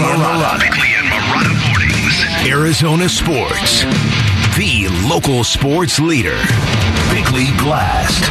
and Marotta. Bickley and Marotta mornings. Arizona Sports, the local sports leader. Bickley Blast.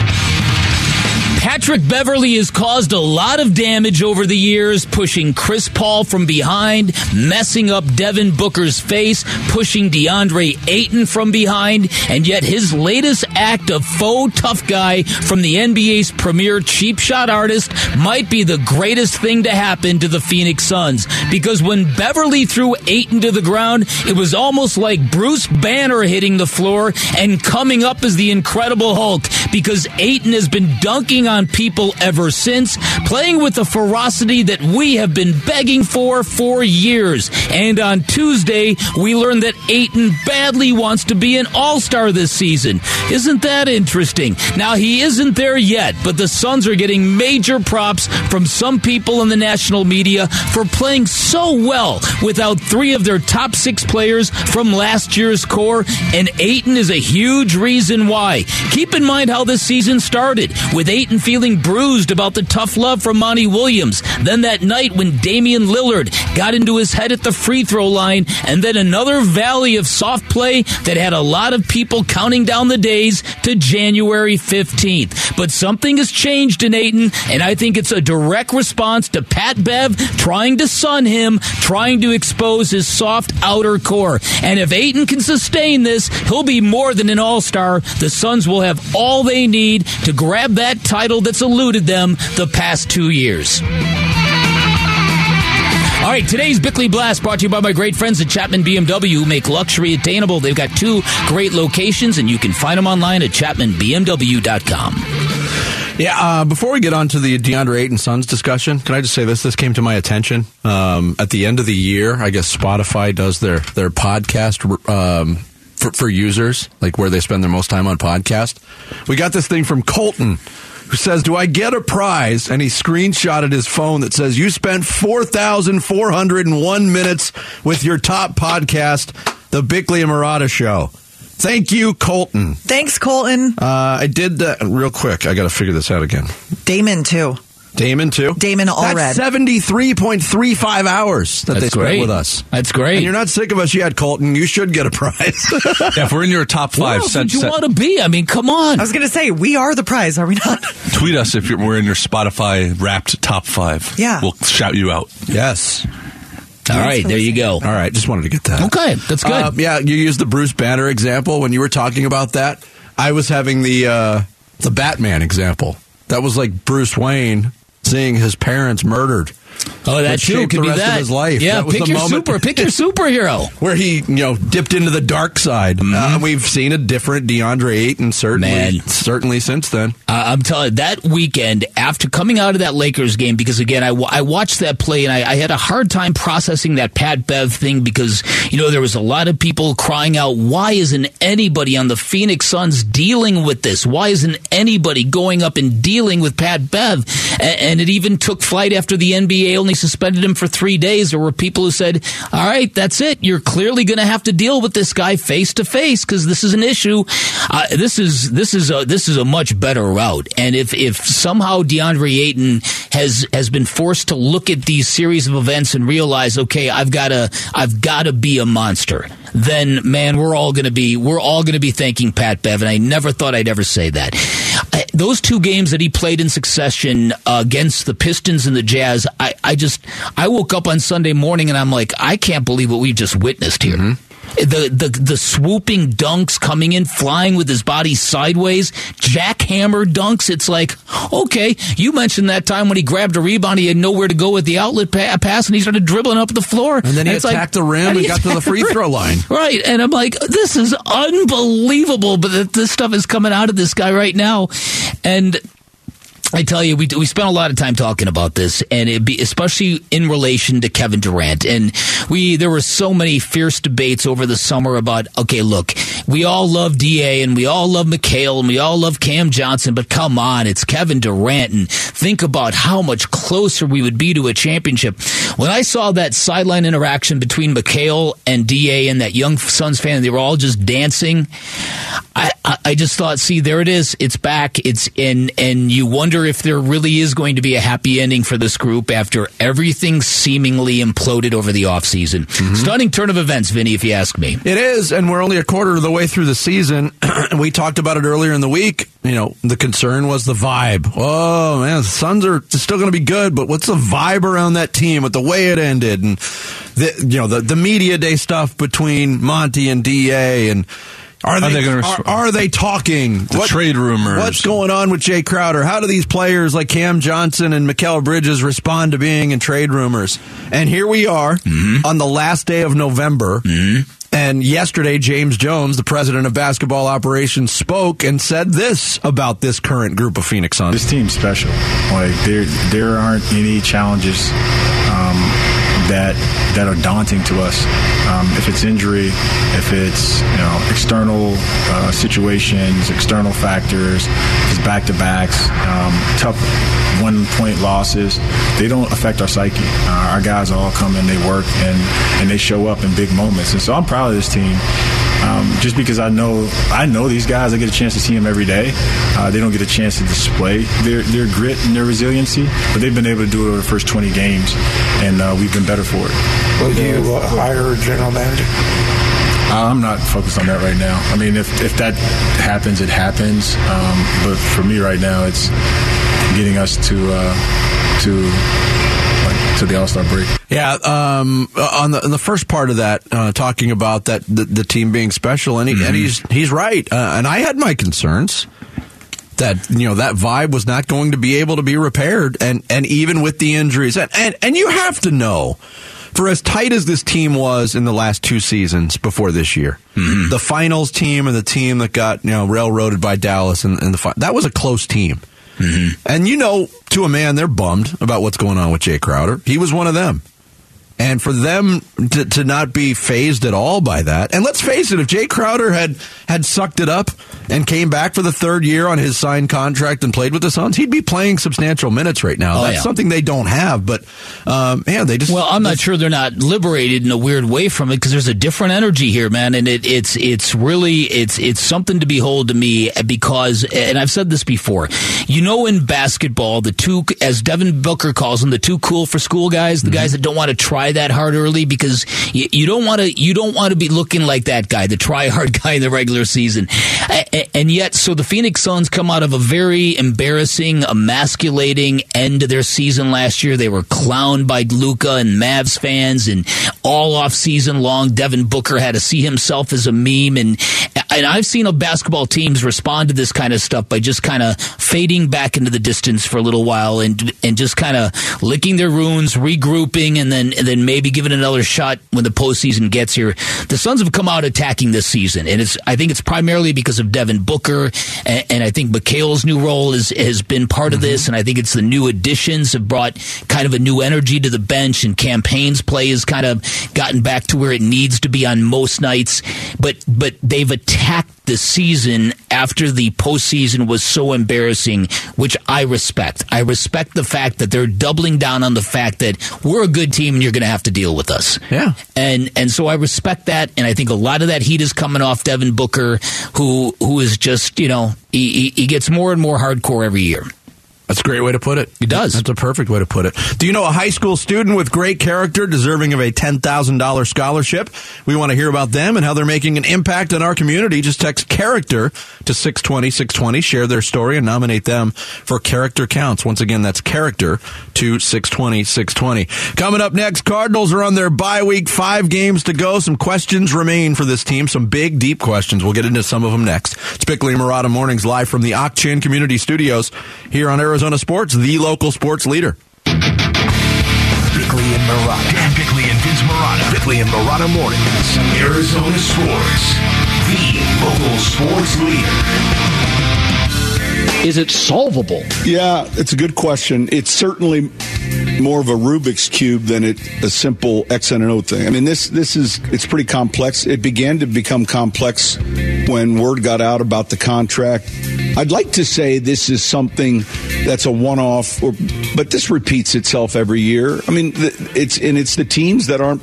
Patrick Beverley has caused a lot of damage over the years, pushing Chris Paul from behind, messing up Devin Booker's face, pushing DeAndre Ayton from behind, and yet his latest act of faux tough guy from the NBA's premier cheap shot artist might be the greatest thing to happen to the Phoenix Suns. Because when Beverley threw Ayton to the ground, it was almost like Bruce Banner hitting the floor and coming up as the Incredible Hulk, because Ayton has been dunking on people ever since, playing with the ferocity that we have been begging for years. And on Tuesday, we learned that Ayton badly wants to be an all-star this season. Isn't that interesting? Now, he isn't there yet, but the Suns are getting major props from some people in the national media for playing so well without three of their top six players from last year's core, and Ayton is a huge reason why. Keep in mind how this season started, with Ayton feeling bruised about the tough love from Monty Williams. Then that night when Damian Lillard got into his head at the free throw line, and then another valley of soft play that had a lot of people counting down the days to January 15th. But something has changed in Ayton, and I think it's a direct response to Pat Bev trying to sun him, trying to expose his soft outer core. And if Ayton can sustain this, he'll be more than an all-star. The Suns will have all they need to grab that title that's eluded them the past 2 years. All right, today's Bickley Blast brought to you by my great friends at Chapman BMW, who make luxury attainable. They've got two great locations, and you can find them online at chapmanbmw.com. Before we get on to the DeAndre Ayton Suns discussion, can I just say this? This came to my attention at the end of the year. I guess Spotify does their podcast for users, like where they spend their most time on podcast. We got this thing from Colton, who says, "Do I get a prize?" And he screenshotted his phone that says, "You spent 4,401 minutes with your top podcast, The Bickley and Marotta Show." Thank you, Colton. Thanks, Colton. I did that real quick. I got to figure this out again. Damon, too. Damon Allred. That's 73.35 hours that they spent with us. That's great. And you're not sick of us yet, Colton. You should get a prize. Yeah, if we're in your top five. What else you want to be? I mean, come on. I was going to say, we are the prize, are we not? Tweet us if we're in your Spotify Wrapped top five. Yeah. We'll shout you out. Yes. All right, there you go. All right, just wanted to get that. Okay, that's good. You used the Bruce Banner example. When you were talking about that, I was having the Batman example. That was like Bruce Wayne seeing his parents murdered. Oh, that too could be that. The rest of his life. Yeah, pick your superhero. Where he, dipped into the dark side. Mm-hmm. We've seen a different DeAndre Ayton certainly since then. I'm telling you, that weekend after coming out of that Lakers game, because again, I watched that play and I had a hard time processing that Pat Bev thing, because there was a lot of people crying out, why isn't anybody on the Phoenix Suns dealing with this? Why isn't anybody going up and dealing with Pat Bev? And it even took flight after the NBA only suspended him for 3 days. There were people who said, all right, that's it. You're clearly going to have to deal with this guy face to face, because this is an issue. This is a much better route. And if somehow DeAndre Ayton has been forced to look at these series of events and realize, okay, I've got to be a monster, then man, we're all going to be thanking Pat Bev. And I never thought I'd ever say that. Those two games that he played in succession against the Pistons and the Jazz, I woke up on Sunday morning and I'm like, I can't believe what we've just witnessed here. Mm-hmm. The swooping dunks coming in, flying with his body sideways, jackhammer dunks. It's like, okay, you mentioned that time when he grabbed a rebound, he had nowhere to go with the outlet pass, and he started dribbling up the floor. And then he attacked the rim and got to the free throw line. Right, and I'm like, this is unbelievable, but this stuff is coming out of this guy right now. And I tell you, we spent a lot of time talking about this, and especially in relation to Kevin Durant. And there were so many fierce debates over the summer about, okay, look, we all love DA, and we all love McHale, and we all love Cam Johnson, but come on, it's Kevin Durant, and think about how much closer we would be to a championship. When I saw that sideline interaction between McHale and DA and that young Suns fan, they were all just dancing, I just thought, see, there it is, it's back, and you wonder wonder if there really is going to be a happy ending for this group after everything seemingly imploded over the offseason. Mm-hmm. Stunning turn of events, Vinny, if you ask me. It is, and we're only a quarter of the way through the season. We talked about it earlier in the week. You know, the concern was the vibe. Oh, man, the Suns are still going to be good, but what's the vibe around that team with the way it ended? And, the media day stuff between Monty and DA and... Are they talking? The trade rumors. What's going on with Jay Crowder? How do these players like Cam Johnson and McHale respond to being in trade rumors? And here we are on the last day of November. Mm-hmm. And yesterday, James Jones, the president of basketball operations, spoke and said this about this current group of Phoenix Suns. This team's special. Like, there aren't any challenges that are daunting to us. If it's injury, if it's external situations, external factors, if it's back-to-backs, tough one-point losses, they don't affect our psyche. Our guys all come and they work and they show up in big moments. And so I'm proud of this team. Just because I know these guys, I get a chance to see them every day. They don't get a chance to display their grit and their resiliency, but they've been able to do it over the first 20 games, and we've been better for it. Will you hire a general manager? I'm not focused on that right now. I mean, if that happens, it happens. But for me right now, it's getting us to the All-Star break. Yeah, on the first part of that, talking about that the team being special, and he's right. And I had my concerns that that vibe was not going to be able to be repaired, and even with the injuries, and you have to know, for as tight as this team was in the last two seasons before this year, the finals team and the team that got railroaded by Dallas and that was a close team. Mm-hmm. And to a man, they're bummed about what's going on with Jay Crowder. He was one of them. And for them to not be fazed at all by that, and let's face it, if Jay Crowder had sucked it up and came back for the third year on his signed contract and played with the Suns, he'd be playing substantial minutes right now. That's something they don't have, but they just... Well, I'm not sure they're not liberated in a weird way from it, because there's a different energy here, man, and it's really something to behold to me, because, and I've said this before, in basketball, the two, as Devin Booker calls them, the two cool for school guys, the guys that don't want to try that hard early, because you don't want to be looking like that guy, the try hard guy in the regular season, and yet so the Phoenix Suns come out of a very embarrassing, emasculating end to their season last year. They were clowned by Luka and Mavs fans, and all off season long Devin Booker had to see himself as a meme, and I've seen basketball teams respond to this kind of stuff by just kind of fading back into the distance for a little while, and just kind of licking their wounds, regrouping, and then maybe give it another shot when the postseason gets here. The Suns have come out attacking this season, and I think it's primarily because of Devin Booker, and I think McHale's new role has been part of this, and I think it's the new additions have brought kind of a new energy to the bench, and Campaign's play has kind of gotten back to where it needs to be on most nights, but they've attacked the season after the postseason was so embarrassing, which I respect. I respect the fact that they're doubling down on the fact that we're a good team and you're going to have to deal with us. Yeah. And so I respect that, and I think a lot of that heat is coming off Devin Booker, who is just, he gets more and more hardcore every year. That's a great way to put it. He does. That's a perfect way to put it. Do you know a high school student with great character deserving of a $10,000 scholarship? We want to hear about them and how they're making an impact on our community. Just text CHARACTER to 620-620. Share their story and nominate them for Character Counts. Once again, that's CHARACTER to 620-620. Coming up next, Cardinals are on their bye week. 5 games to go. Some questions remain for this team. Some big, deep questions. We'll get into some of them next. It's Bickley and Murata Mornings live from the Akchin Community Studios here on Arizona Sports, the local sports leader. Bickley and Murata. Dan Bickley and Vince Murata. Bickley and Murata Mornings. Arizona Sports, the local sports leader. Is it solvable? Yeah, it's a good question. It's certainly more of a Rubik's Cube than a simple X and an O thing. I mean, it's pretty complex. It began to become complex when word got out about the contract. I'd like to say this is something that's a one-off, but this repeats itself every year. I mean, it's the teams that aren't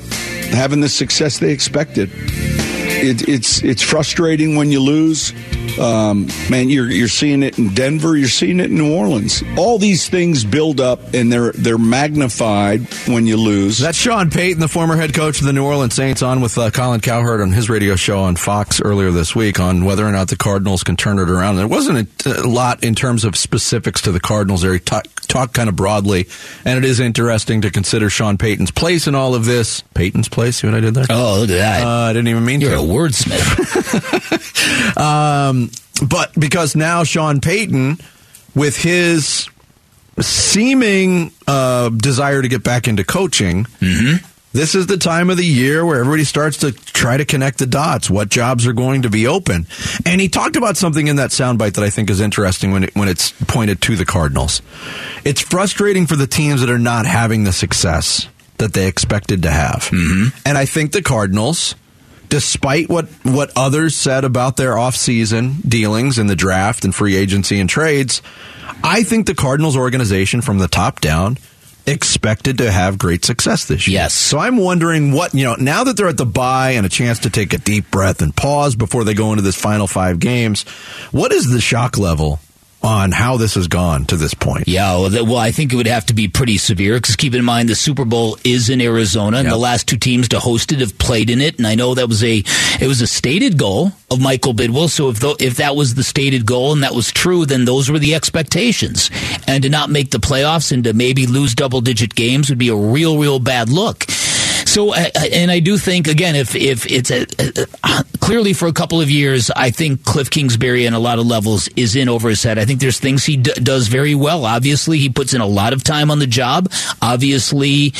having the success they expected. It's frustrating when you lose. Man, you're seeing it in Denver. You're seeing it in New Orleans. All these things build up, and they're magnified when you lose. That's Sean Payton, the former head coach of the New Orleans Saints, on with Colin Cowherd on his radio show on Fox earlier this week on whether or not the Cardinals can turn it around. And there wasn't a lot in terms of specifics to the Cardinals there. He talked kind of broadly, and it is interesting to consider Sean Payton's place in all of this. Payton's place? See what I did there? Oh, look at that. I didn't even mean to. You're a wordsmith. But because now Sean Payton, with his seeming desire to get back into coaching, mm-hmm. This is the time of the year where everybody starts to try to connect the dots. What jobs are going to be open? And he talked about something in that soundbite that I think is interesting when it's pointed to the Cardinals. It's frustrating for the teams that are not having the success that they expected to have. Mm-hmm. And I think the Cardinals, despite what others said about their offseason dealings in the draft and free agency and trades, I think the Cardinals organization from the top down expected to have great success this year. Yes. So I'm wondering what, now that they're at the bye and a chance to take a deep breath and pause before they go into this final 5 games, what is the shock level on how this has gone to this point? Yeah, well, I think it would have to be pretty severe, because keep in mind the Super Bowl is in Arizona, and The last 2 teams to host it have played in it, and I know that was a stated goal of Michael Bidwill, so if that was the stated goal and that was true, then those were the expectations. And to not make the playoffs and to maybe lose double-digit games would be a real, real bad look. So, and I do think, again, if it's clearly for a couple of years, I think Cliff Kingsbury on a lot of levels is in over his head. I think there's things he does very well. Obviously, he puts in a lot of time on the job. Obviously,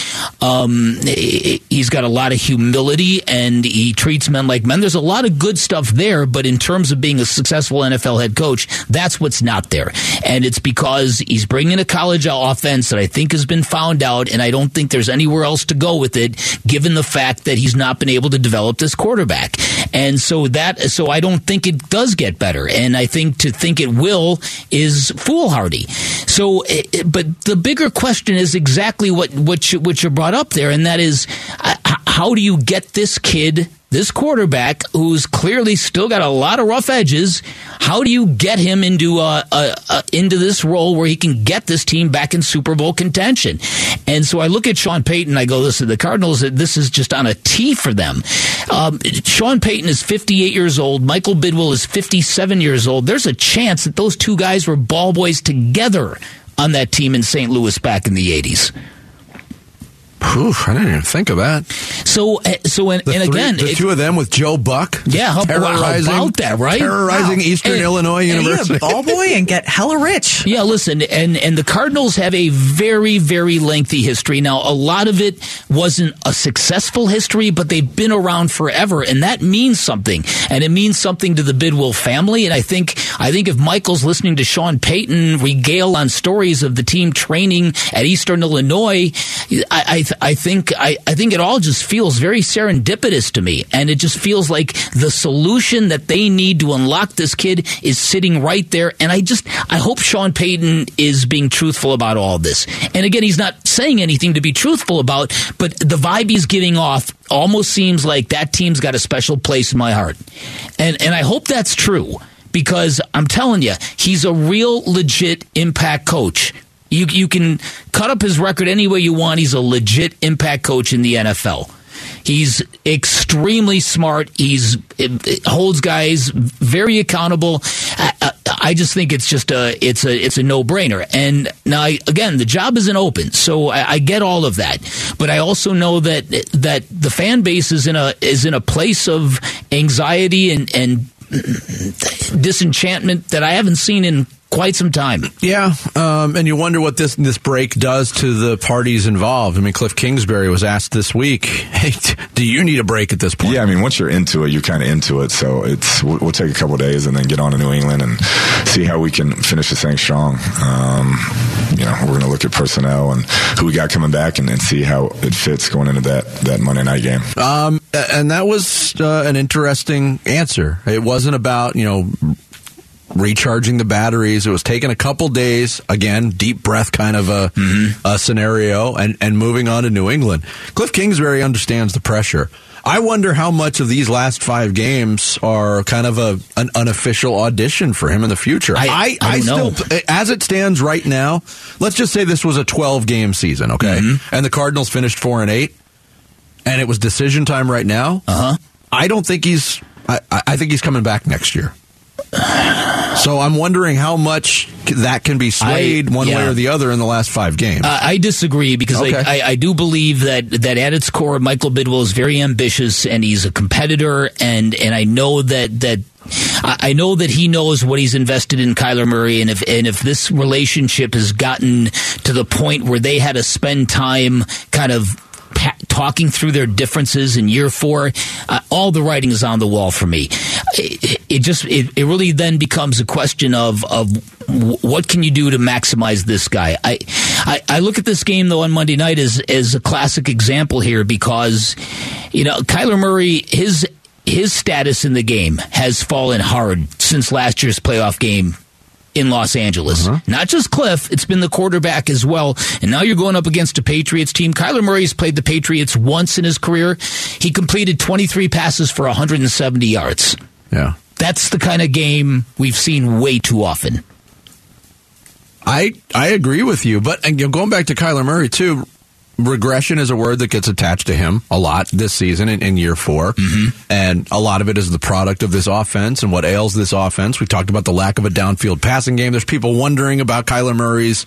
he's got a lot of humility, and he treats men like men. There's a lot of good stuff there, but in terms of being a successful NFL head coach, that's what's not there. And it's because he's bringing a college offense that I think has been found out, and I don't think there's anywhere else to go with it, given the fact that he's not been able to develop this quarterback. And so I don't think it does get better. And I think to think it will is foolhardy. So, but the bigger question is exactly what you brought up there, and that is, how do you get this kid, this quarterback, who's clearly still got a lot of rough edges, how do you get him into this role where he can get this team back in Super Bowl contention? And so I look at Sean Payton, I go, listen, the Cardinals, this is just on a tee for them. Sean Payton is 58 years old. Michael Bidwill is 57 years old. There's a chance that those 2 guys were ball boys together on that team in St. Louis back in the 80s. Oof, I didn't even think of that. So, the 2 of them with Joe Buck, yeah, how about that, right? Terrorizing Eastern Illinois University. And ball boy and get hella rich. Yeah, listen, and the Cardinals have a very, very lengthy history. Now, a lot of it wasn't a successful history, but they've been around forever, and that means something, and it means something to the Bidwill family. And I think if Michael's listening to Sean Payton regale on stories of the team training at Eastern Illinois, I think it all just feels very serendipitous to me, and it just feels like the solution that they need to unlock this kid is sitting right there. And I hope Sean Payton is being truthful about all this. And again, he's not saying anything to be truthful about, but the vibe he's giving off almost seems like that team's got a special place in my heart, and I hope that's true, because I'm telling you, he's a real legit impact coach. You can cut up his record any way you want. He's a legit impact coach in the NFL. He's extremely smart. He holds guys very accountable. I just think it's just a no-brainer. And now, again, the job isn't open, so I get all of that. But I also know that the fan base is in a place of anxiety and disenchantment that I haven't seen in quite some time. Yeah, and you wonder what this break does to the parties involved. I mean, Cliff Kingsbury was asked this week, hey, do you need a break at this point? Yeah, I mean, once you're into it, you're kind of into it. So we'll take a couple of days and then get on to New England and see how we can finish this thing strong. We're going to look at personnel and who we got coming back and see how it fits going into that Monday night game. And that was an interesting answer. It wasn't about, recharging the batteries. It was taking a couple days, again, deep breath kind of a scenario, and moving on to New England. Cliff Kingsbury understands the pressure. I wonder how much of these last five games are kind of an unofficial audition for him in the future. I don't know. As it stands right now, let's just say this was a 12-game season, okay? Mm-hmm. And the Cardinals finished 4-8, and it was decision time right now. Uh-huh. I don't think he's... I think he's coming back next year. So I'm wondering how much that can be swayed one way or the other in the last five games. I disagree because I do believe that at its core, Michael Bidwill is very ambitious and he's a competitor. And I know that he knows what he's invested in Kyler Murray. And if this relationship has gotten to the point where they had to spend time kind of talking through their differences in year four, all the writing is on the wall for me. It really then becomes a question of what can you do to maximize this guy. I look at this game though on Monday night as a classic example here because Kyler Murray, his status in the game has fallen hard since last year's playoff game in Los Angeles. Uh-huh. Not just Cliff, it's been the quarterback as well. And now you're going up against a Patriots team. Kyler Murray's played the Patriots once in his career. He completed 23 passes for 170 yards. Yeah. That's the kind of game we've seen way too often. I agree with you, but going back to Kyler Murray too, regression is a word that gets attached to him a lot this season in year four. Mm-hmm. And a lot of it is the product of this offense and what ails this offense. We talked about the lack of a downfield passing game. There's people wondering about Kyler Murray's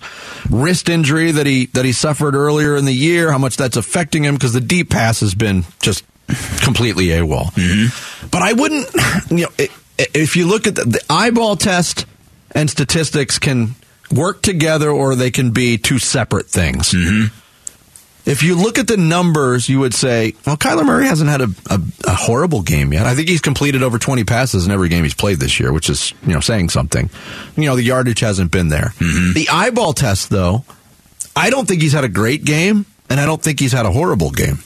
wrist injury that he suffered earlier in the year, how much that's affecting him because the deep pass has been just completely AWOL. Mm-hmm. But I wouldn't, if you look at the eyeball test and statistics can work together or they can be two separate things. Mm-hmm. If you look at the numbers, you would say, well, Kyler Murray hasn't had a horrible game yet. I think he's completed over 20 passes in every game he's played this year, which is, saying something. The yardage hasn't been there. Mm-hmm. The eyeball test, though, I don't think he's had a great game, and I don't think he's had a horrible game.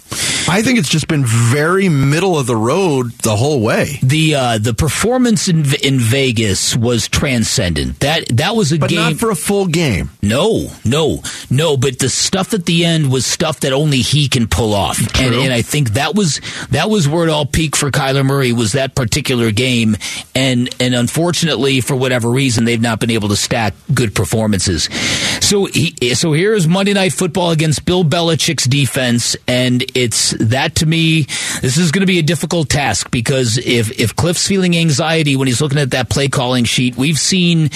I think it's just been very middle of the road the whole way. The performance in Vegas was transcendent. That was a game, but not for a full game. No. But the stuff at the end was stuff that only he can pull off. True. And I think that was where it all peaked for Kyler Murray, was that particular game. And unfortunately, for whatever reason, they've not been able to stack good performances. So here is Monday Night Football against Bill Belichick's defense, and it's that, to me, this is going to be a difficult task because if Cliff's feeling anxiety when he's looking at that play calling sheet, we've seen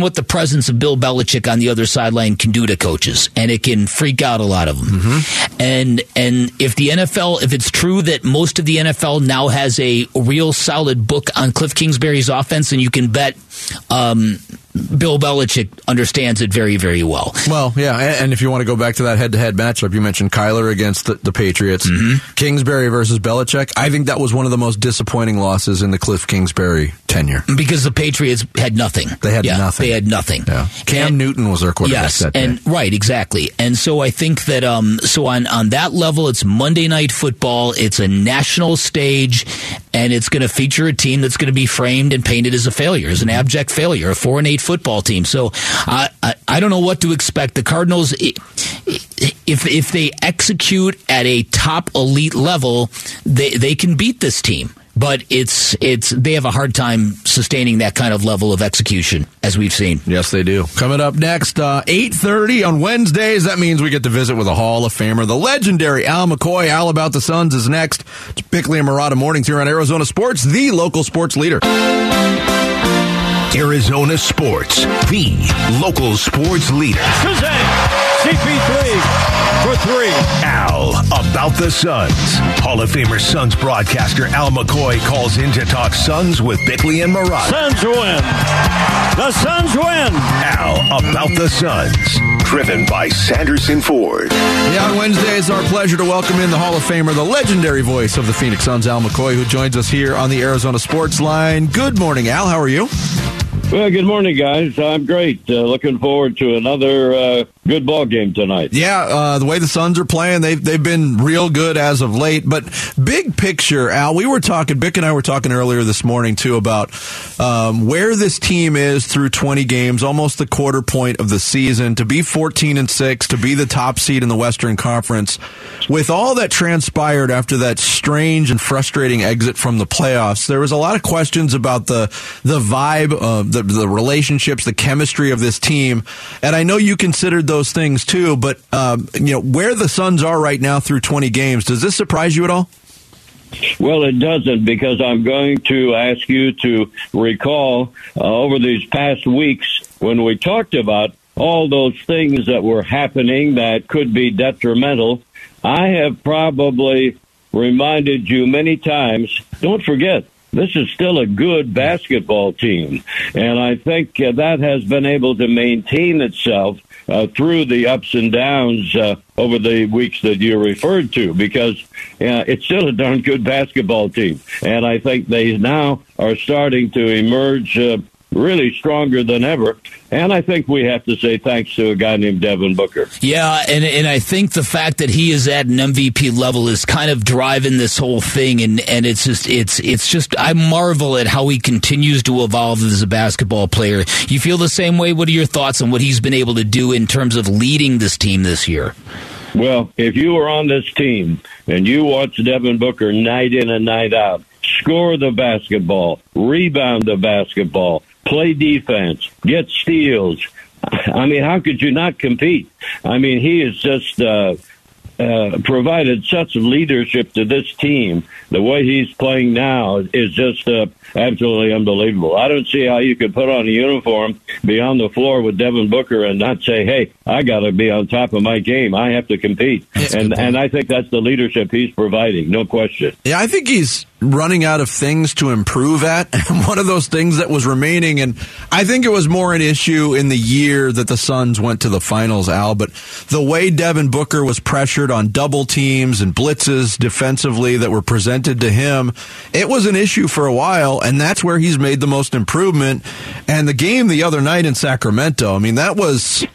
what the presence of Bill Belichick on the other sideline can do to coaches, and it can freak out a lot of them. Mm-hmm. And if the NFL, if it's true that most of the NFL now has a real solid book on Cliff Kingsbury's offense, and you can bet Bill Belichick understands it very, very well. Well, yeah, and if you want to go back to that head-to-head matchup, you mentioned Kyler against the Patriots. Mm-hmm. Kingsbury versus Belichick. I think that was one of the most disappointing losses in the Cliff Kingsbury tenure. Because the Patriots had nothing. They had nothing. Yeah. Cam Newton was their quarterback that day. Right, exactly. And so I think that on that level, it's Monday Night Football. It's a national stage, and it's going to feature a team that's going to be framed and painted as a failure, as an abject failure, a 4-8 football team. So I don't know what to expect. The Cardinals, if they execute at a top elite level, they can beat this team. But they have a hard time sustaining that kind of level of execution, as we've seen. Yes, they do. Coming up next, 8:30 on Wednesdays. That means we get to visit with a Hall of Famer. The legendary Al McCoy. Al About the Suns is next. It's Bickley and Murata mornings here on Arizona Sports, the local sports leader. Arizona Sports, the local sports leader. Suzanne, CP3 for three. Al About the Suns. Hall of Famer Suns broadcaster Al McCoy calls in to talk Suns with Bickley and Murata. Suns win. The Suns win. Al About the Suns. Driven by Sanderson Ford. Yeah, on Wednesday, it's our pleasure to welcome in the Hall of Famer, the legendary voice of the Phoenix Suns, Al McCoy, who joins us here on the Arizona Sports Line. Good morning, Al. How are you? Well, good morning, guys. I'm great. Looking forward to another Good ball game tonight. Yeah, the way the Suns are playing, they've been real good as of late. But big picture, Al, Bick and I were talking earlier this morning too about where this team is through 20 games, almost the quarter point of the season, to be 14-6, to be the top seed in the Western Conference. With all that transpired after that strange and frustrating exit from the playoffs, there was a lot of questions about the vibe, the relationships, the chemistry of this team, and I know you considered those things too, but where the Suns are right now through 20 games, does this surprise you at all? Well, it doesn't, because I'm going to ask you to recall over these past weeks when we talked about all those things that were happening that could be detrimental. I have probably reminded you many times, don't forget, this is still a good basketball team, and I think that has been able to maintain itself through the ups and downs over the weeks that you referred to, because it's still a darn good basketball team, and I think they now are starting to emerge really stronger than ever. And I think we have to say thanks to a guy named Devin Booker. Yeah, and I think the fact that he is at an MVP level is kind of driving this whole thing, and it's just I marvel at how he continues to evolve as a basketball player. You feel the same way? What are your thoughts on what he's been able to do in terms of leading this team this year? Well, if you were on this team and you watched Devin Booker night in and night out, score the basketball, rebound the basketball, play defense, get steals, I mean, how could you not compete? I mean, he has just provided such leadership to this team. The way he's playing now is just absolutely unbelievable. I don't see how you could put on a uniform, be on the floor with Devin Booker, and not say, hey, I got to be on top of my game. I have to compete. And I think that's the leadership he's providing, no question. Yeah, I think he's running out of things to improve at, and one of those things that was remaining, and I think it was more an issue in the year that the Suns went to the finals, Al, but the way Devin Booker was pressured on double teams and blitzes defensively that were presented to him, it was an issue for a while, and that's where he's made the most improvement. And the game the other night in Sacramento, I mean, that was a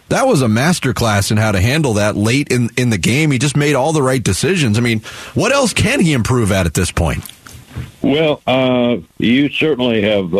masterclass in how to handle that late in the game. He just made all the right decisions. I mean, what else can he improve at this point? Well, you certainly have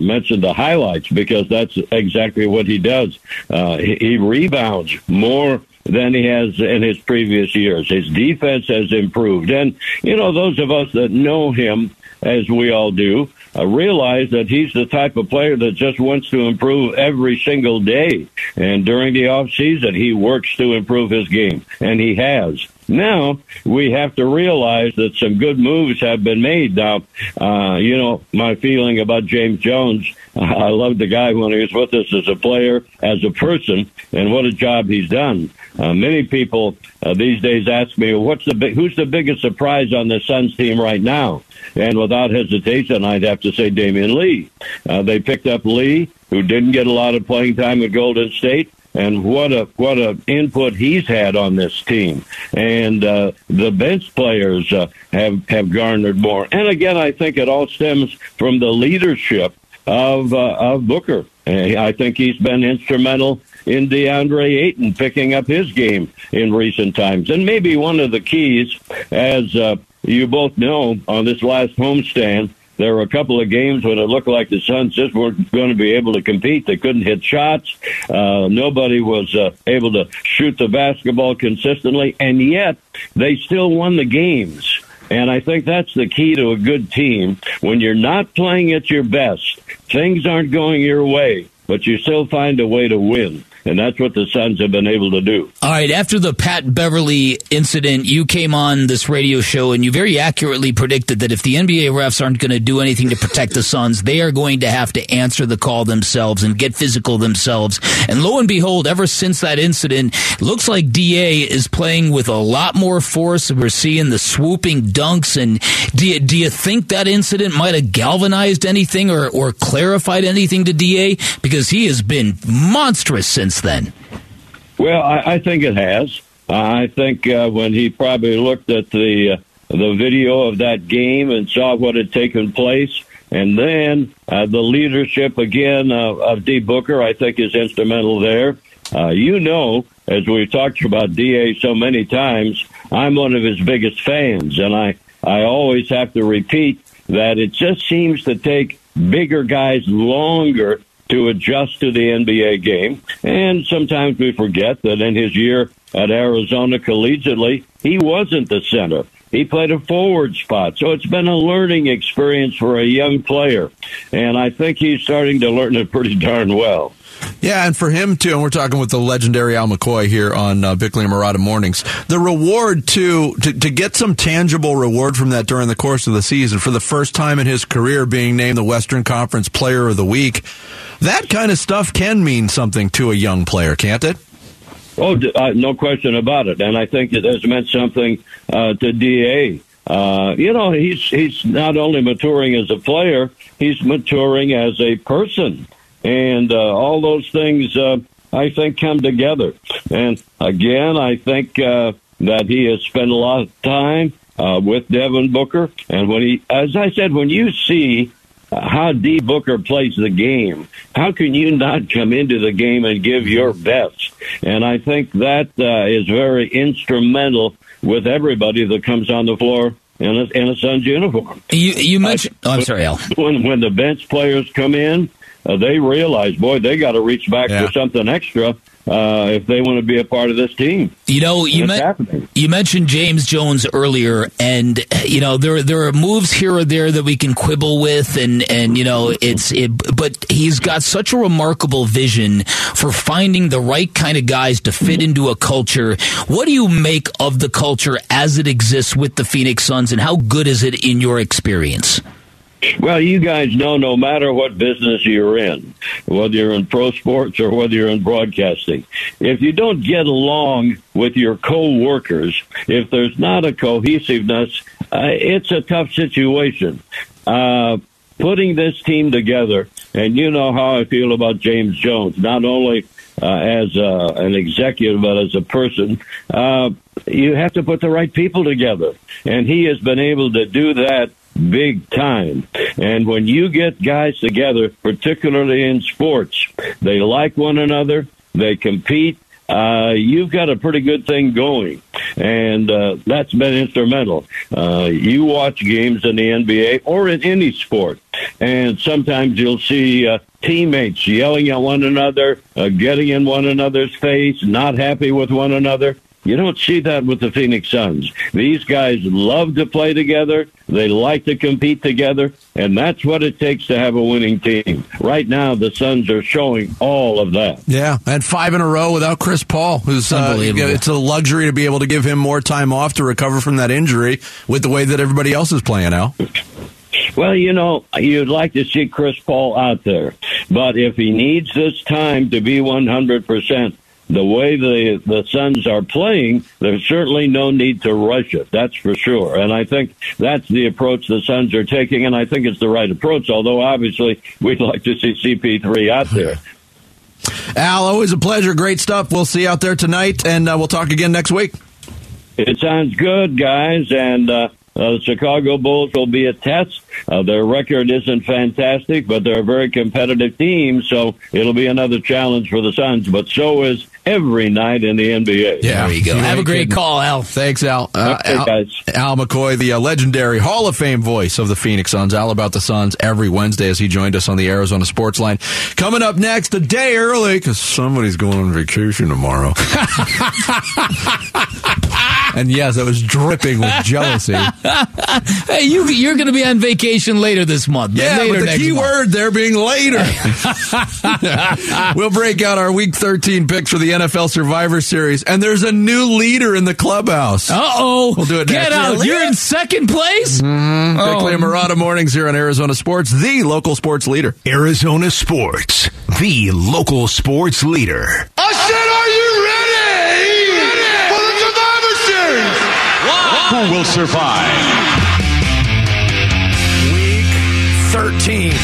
mentioned the highlights, because that's exactly what he does. He rebounds more than he has in his previous years. His defense has improved. And, you know, those of us that know him, as we all do, realize that he's the type of player that just wants to improve every single day. And during the offseason, he works to improve his game, and he has. Now, we have to realize that some good moves have been made. Now, my feeling about James Jones, I loved the guy when he was with us as a player, as a person, and what a job he's done. Many people these days ask me, who's the biggest surprise on the Suns team right now? And without hesitation, I'd have to say Damian Lee. They picked up Lee, who didn't get a lot of playing time at Golden State. And what a input he's had on this team. And the bench players have garnered more. And again, I think it all stems from the leadership of Booker. I think he's been instrumental in DeAndre Ayton picking up his game in recent times. And maybe one of the keys, as you both know, on this last homestand, there were a couple of games when it looked like the Suns just weren't going to be able to compete. They couldn't hit shots. Nobody was able to shoot the basketball consistently, and yet they still won the games. And I think that's the key to a good team. When you're not playing at your best, things aren't going your way, but you still find a way to win. And that's what the Suns have been able to do. All right, after the Pat Beverley incident, you came on this radio show and you very accurately predicted that if the NBA refs aren't going to do anything to protect the Suns, they are going to have to answer the call themselves and get physical themselves. And lo and behold, ever since that incident, it looks like DA is playing with a lot more force. We're seeing the swooping dunks. And do you think that incident might have galvanized anything or clarified anything to DA? Because he has been monstrous since then. Well, I think it has. I think when he probably looked at the video of that game and saw what had taken place, and then the leadership again of D. Booker, I think, is instrumental there. As we've talked about DA so many times, I'm one of his biggest fans, and I always have to repeat that it just seems to take bigger guys longer to adjust to the NBA game. And sometimes we forget that in his year at Arizona collegiately, he wasn't the center. He played a forward spot. So it's been a learning experience for a young player. And I think he's starting to learn it pretty darn well. Yeah, and for him, too, and we're talking with the legendary Al McCoy here on Bickley and Murata Mornings, the reward, to get some tangible reward from that during the course of the season, for the first time in his career being named the Western Conference Player of the Week, that kind of stuff can mean something to a young player, can't it? Oh, no question about it. And I think it has meant something to DA. He's not only maturing as a player, he's maturing as a person. And all those things, I think, come together. And, again, I think that he has spent a lot of time with Devin Booker. And when he, as I said, when you see how D. Booker plays the game, how can you not come into the game and give your best? And I think that is very instrumental with everybody that comes on the floor in a Suns uniform. You mentioned – I'm sorry, Al. When the bench players come in, they realize, boy, they got to reach back for something extra if they want to be a part of this team. You mentioned James Jones earlier, and there are moves here or there that we can quibble with, but he's got such a remarkable vision for finding the right kind of guys to fit into a culture. What do you make of the culture as it exists with the Phoenix Suns, and how good is it in your experience? Well, you guys know no matter what business you're in, whether you're in pro sports or whether you're in broadcasting, if you don't get along with your co-workers, if there's not a cohesiveness, it's a tough situation. Putting this team together, and you know how I feel about James Jones, not only as an executive but as a person, you have to put the right people together. And he has been able to do that big time. And when you get guys together, particularly in sports, they like one another, they compete, you've got a pretty good thing going. And that's been instrumental. You watch games in the NBA or in any sport, and sometimes you'll see teammates yelling at one another, getting in one another's face, not happy with one another. You don't see that with the Phoenix Suns. These guys love to play together. They like to compete together. And that's what it takes to have a winning team. Right now, the Suns are showing all of that. Yeah, and 5 in a row without Chris Paul. Who's it's a luxury to be able to give him more time off to recover from that injury with the way that everybody else is playing out. Well, you'd like to see Chris Paul out there. But if he needs this time to be 100%, the way the Suns are playing, there's certainly no need to rush it. That's for sure. And I think that's the approach the Suns are taking, and I think it's the right approach, although obviously we'd like to see CP3 out there. Al, always a pleasure. Great stuff. We'll see you out there tonight, and we'll talk again next week. It sounds good, guys, and the Chicago Bulls will be a test. Their record isn't fantastic, but they're a very competitive team, so it'll be another challenge for the Suns. But so is every night in the NBA. Yeah, there you go. Have a great call, Al. Thanks, Al. Okay, guys. Al McCoy, the legendary Hall of Fame voice of the Phoenix Suns. Al about the Suns every Wednesday as he joined us on the Arizona Sports Line. Coming up next, a day early, because somebody's going on vacation tomorrow. And yes, I was dripping with jealousy. Hey, you're going to be on vacation later this month. Yeah, later, but the key word there being later. We'll break out our Week 13 picks for the NFL Survivor Series, and there's a new leader in the clubhouse. Uh-oh. We'll do it next. Get out. You're in second place? Mm-hmm. Oh. Bickley and Murata Mornings here on Arizona Sports, the local sports leader. Arizona Sports, the local sports leader. I said, are you ready for the Survivor Series? Who will survive? Week 13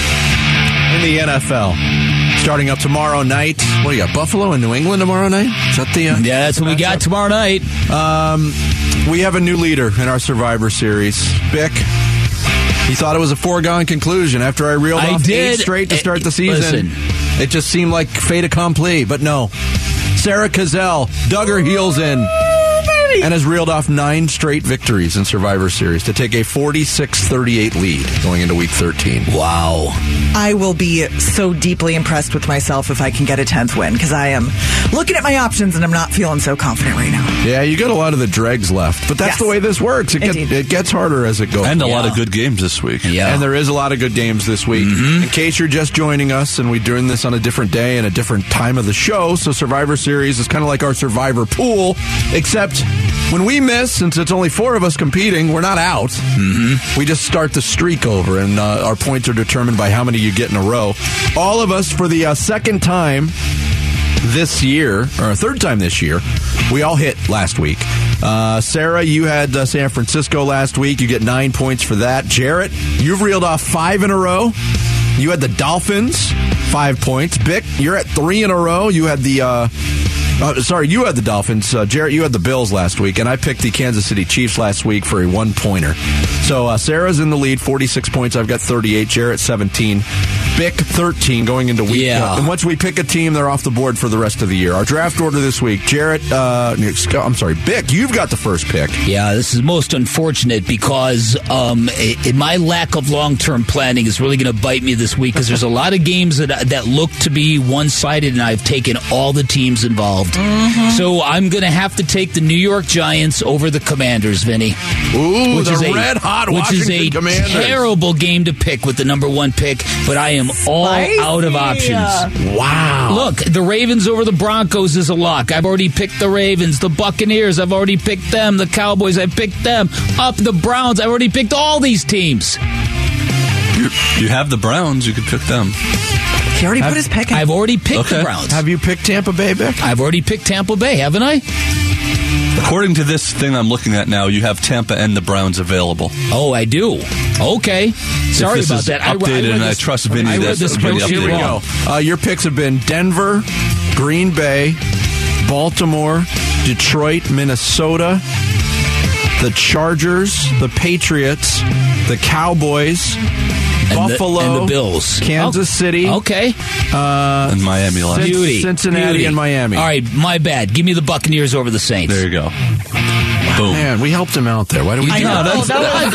in the NFL. Starting up tomorrow night. What do you got, Buffalo and New England tomorrow night? Is that the that's what we got tomorrow night. We have a new leader in our Survivor Series. Bick, he thought it was a foregone conclusion after I reeled off 8 straight to start the season. Listen. It just seemed like fait accompli, but no. Sarah Cazell dug her heels in and has reeled off 9 straight victories in Survivor Series to take a 46-38 lead going into Week 13. Wow. I will be so deeply impressed with myself if I can get a 10th win, because I am looking at my options and I'm not feeling so confident right now. Yeah, you got a lot of the dregs left, but that's the way this works. It gets harder as it goes. And a lot of good games this week. Yeah. And there is a lot of good games this week. Mm-hmm. In case you're just joining us, and we're doing this on a different day and a different time of the show, so Survivor Series is kind of like our Survivor pool, except when we miss, since it's only 4 of us competing, we're not out. Mm-hmm. We just start the streak over, and our points are determined by how many you get in a row. All of us, for the second time this year, or third time this year, we all hit last week. Sarah, you had San Francisco last week. You get 9 points for that. Jarrett, you've reeled off 5 in a row. You had the Dolphins, 5 points. Bick, you're at 3 in a row. You had the... you had the Dolphins. Jarrett, you had the Bills last week, and I picked the Kansas City Chiefs last week for a 1-pointer. So Sarah's in the lead, 46 points. I've got 38. Jarrett, 17. Bick, 13 going into week one. And once we pick a team, they're off the board for the rest of the year. Our draft order this week, Bick, you've got the first pick. Yeah, this is most unfortunate because my lack of long-term planning is really going to bite me this week, because there's a lot of games that look to be one-sided, and I've taken all the teams involved. Mm-hmm. So I'm going to have to take the New York Giants over the Commanders, Vinny. Ooh, the red-hot Washington Commanders. Which is a terrible game to pick with the number 1 pick, but I am all out of options. Wow. Look, the Ravens over the Broncos is a lock. I've already picked the Ravens. The Buccaneers, I've already picked them. The Cowboys, I've picked them. Up the Browns, I've already picked all these teams. You have the Browns, you could pick them. He already put his pick in. I've already picked the Browns. Have you picked Tampa Bay, Bick? I've already picked Tampa Bay, haven't I? According to this thing I'm looking at now, you have Tampa and the Browns available. Oh, I do. Okay. Sorry about that. I trust Vinny. I read this pretty updated. Here we go. Your picks have been Denver, Green Bay, Baltimore, Detroit, Minnesota, the Chargers, the Patriots, the Cowboys, Buffalo, and the Bills, Kansas City, and Miami last. Cincinnati, and Miami. All right, my bad. Give me the Buccaneers over the Saints. There you go. Boom. Man, we helped him out there. Why do we? I know.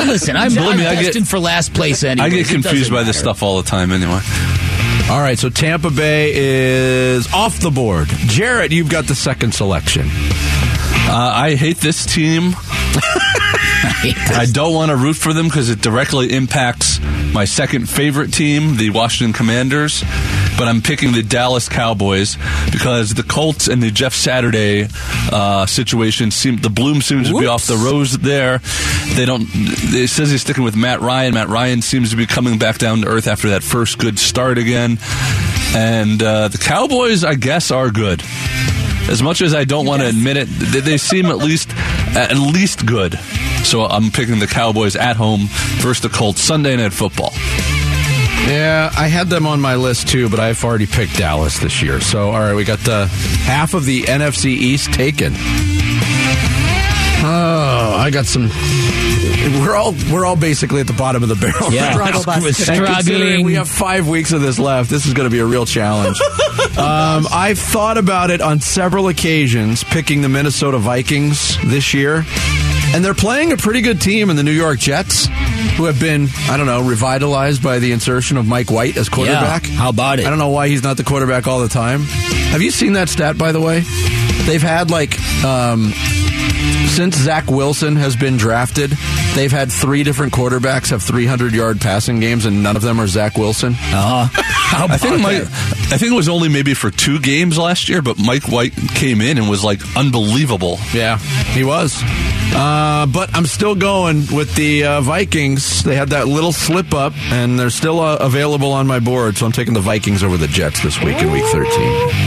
Listen, I'm destined for last place anyway. I get confused by this stuff all the time anyway. All right, so Tampa Bay is off the board. Jarrett, you've got the second selection. I hate this team. I don't want to root for them because it directly impacts my second favorite team, the Washington Commanders. But I'm picking the Dallas Cowboys because the Colts and the Jeff Saturday situation the bloom seems to be off the rose there. It says he's sticking with Matt Ryan. Matt Ryan seems to be coming back down to earth after that first good start again. And the Cowboys, I guess, are good. As much as I don't want to admit it, they seem at least good. So I'm picking the Cowboys at home versus the Colts Sunday Night Football. Yeah, I had them on my list too, but I've already picked Dallas this year. So, all right, we got the half of the NFC East taken. Oh, I got some... We're all basically at the bottom of the barrel. Yeah. Struggling. We have 5 weeks of this left. This is going to be a real challenge. I've thought about it on several occasions, picking the Minnesota Vikings this year. And they're playing a pretty good team in the New York Jets, who have been, I don't know, revitalized by the insertion of Mike White as quarterback. Yeah, how about it? I don't know why he's not the quarterback all the time. Have you seen that stat, by the way? They've had, since Zach Wilson has been drafted, they've had 3 different quarterbacks have 300-yard passing games, and none of them are Zach Wilson. Uh-huh. I think it was only maybe for 2 games last year, but Mike White came in and was, unbelievable. Yeah, he was. But I'm still going with the Vikings. They had that little slip-up, and they're still available on my board, so I'm taking the Vikings over the Jets this week in Week 13.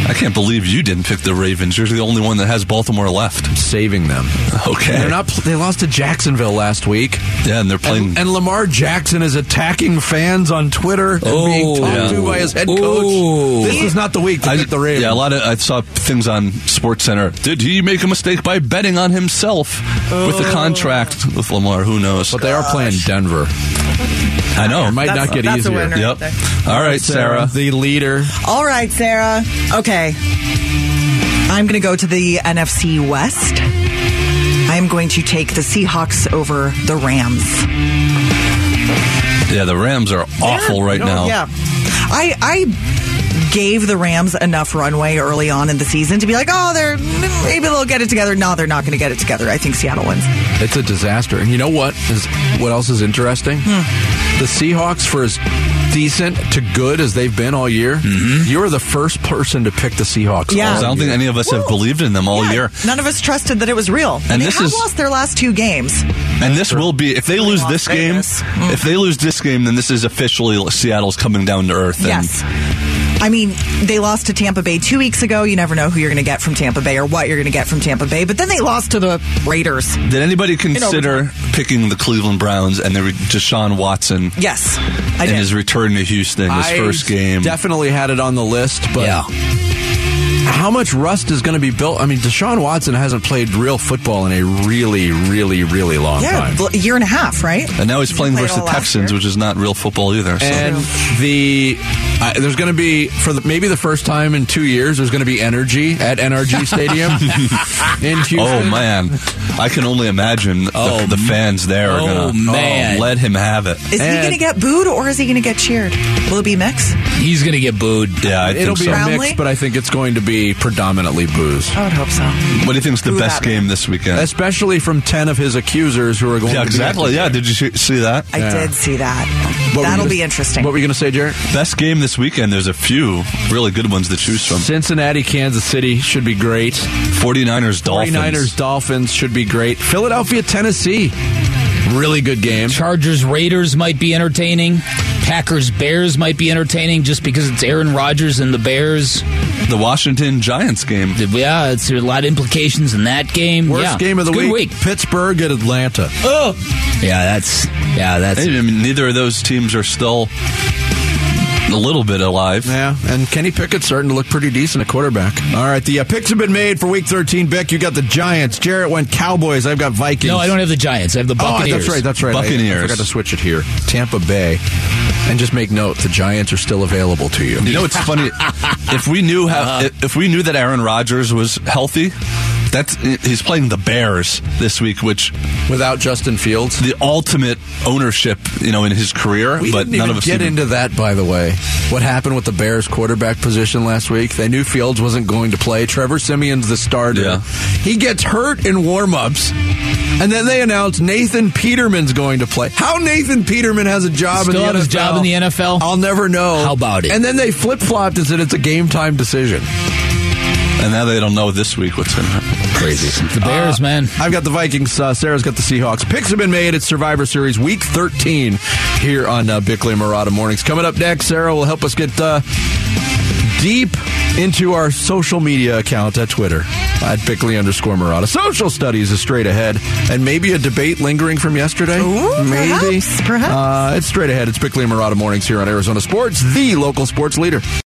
I can't believe you didn't pick the Ravens. You're the only one that has Baltimore left. I'm saving them. Okay. They lost to Jacksonville last week. Yeah, and they're playing... And Lamar Jackson is attacking fans on Twitter and being talked to by his head coach. This is not the week to pick the Ravens. Yeah, I saw things on SportsCenter. Did he make a mistake by betting on himself? With the contract with Lamar, who knows? But they are playing Denver. I know. It might not get easier. A winner. Yep. All right, Sarah. The leader. All right, Sarah. Okay. I'm going to go to the NFC West. I am going to take the Seahawks over the Rams. Yeah, the Rams are awful right now. Yeah. I gave the Rams enough runway early on in the season to be like, oh, maybe they'll get it together. No, they're not going to get it together. I think Seattle wins. It's a disaster. And you know what else is interesting? The Seahawks, for as decent to good as they've been all year, you're the first person to pick the Seahawks. Yeah. I don't think any of us have believed in them all year. None of us trusted that it was real. And they have lost their last two games. And this will be, if they lose this game, then this is officially Seattle's coming down to earth. Yes. I mean, they lost to Tampa Bay 2 weeks ago. You never know who you're going to get from Tampa Bay or what you're going to get from Tampa Bay. But then they lost to the Raiders. Did anybody consider picking the Cleveland Browns and their Deshaun Watson? Yes, I did. And his return to Houston, his first game. Definitely had it on the list, but... Yeah. How much rust is going to be built? I mean, Deshaun Watson hasn't played real football in a really, really, really long time. Yeah, a year and a half, right? And now he's playing versus the Texans, which is not real football either. So. And there's going to be, maybe the first time in 2 years, there's going to be energy at NRG Stadium in Houston. Oh, man. I can only imagine the fans there are going to let him have it. Is he going to get booed or is he going to get cheered? Will it be a mix? He's going to get booed. Yeah, It'll be a mix, but I think it's going to be predominantly booze. I would hope so. What do you think is the best game this weekend? Especially from 10 of his accusers who are going to be... Exactly. Yeah, did you see that? I did see that. That'll be interesting. What were you going to say, Jared? Best game this weekend, there's a few really good ones to choose from. Cincinnati, Kansas City should be great. 49ers, Dolphins should be great. Philadelphia, Tennessee. Really good game. Chargers, Raiders might be entertaining. Packers, Bears might be entertaining just because it's Aaron Rodgers and the Bears. The Washington Giants game. Yeah, it's a lot of implications in that game. Worst game of the week. Pittsburgh at Atlanta. Oh! Yeah, that's... I mean, neither of those teams are still a little bit alive. Yeah, and Kenny Pickett's starting to look pretty decent at quarterback. All right, the picks have been made for Week 13. Beck, you got the Giants. Jarrett went Cowboys. I've got Vikings. No, I don't have the Giants. I have the Buccaneers. Oh, that's right. Buccaneers. I forgot to switch it here. Tampa Bay. And just make note, the Giants are still available to you. You know, it's funny. If we knew that Aaron Rodgers was healthy, he's playing the Bears this week, which... Without Justin Fields? The ultimate ownership, in his career. We didn't even get into that, by the way. What happened with the Bears quarterback position last week? They knew Fields wasn't going to play. Trevor Simeon's the starter. Yeah. He gets hurt in warm-ups. And then they announced Nathan Peterman's going to play. How Nathan Peterman has a job in the NFL? Still has a job in the NFL? I'll never know. How about it? And then they flip-flopped and said it's a game-time decision. And now they don't know this week what's going to happen. Crazy. The Bears, man. I've got the Vikings. Sarah's got the Seahawks. Picks have been made. It's Survivor Series Week 13 here on Bickley and Murata Mornings. Coming up next, Sarah will help us get deep into our social media account at Twitter at Bickley_Murata. Social studies is straight ahead. And maybe a debate lingering from yesterday. Ooh, maybe. Perhaps. It's straight ahead. It's Bickley and Murata Mornings here on Arizona Sports, the local sports leader.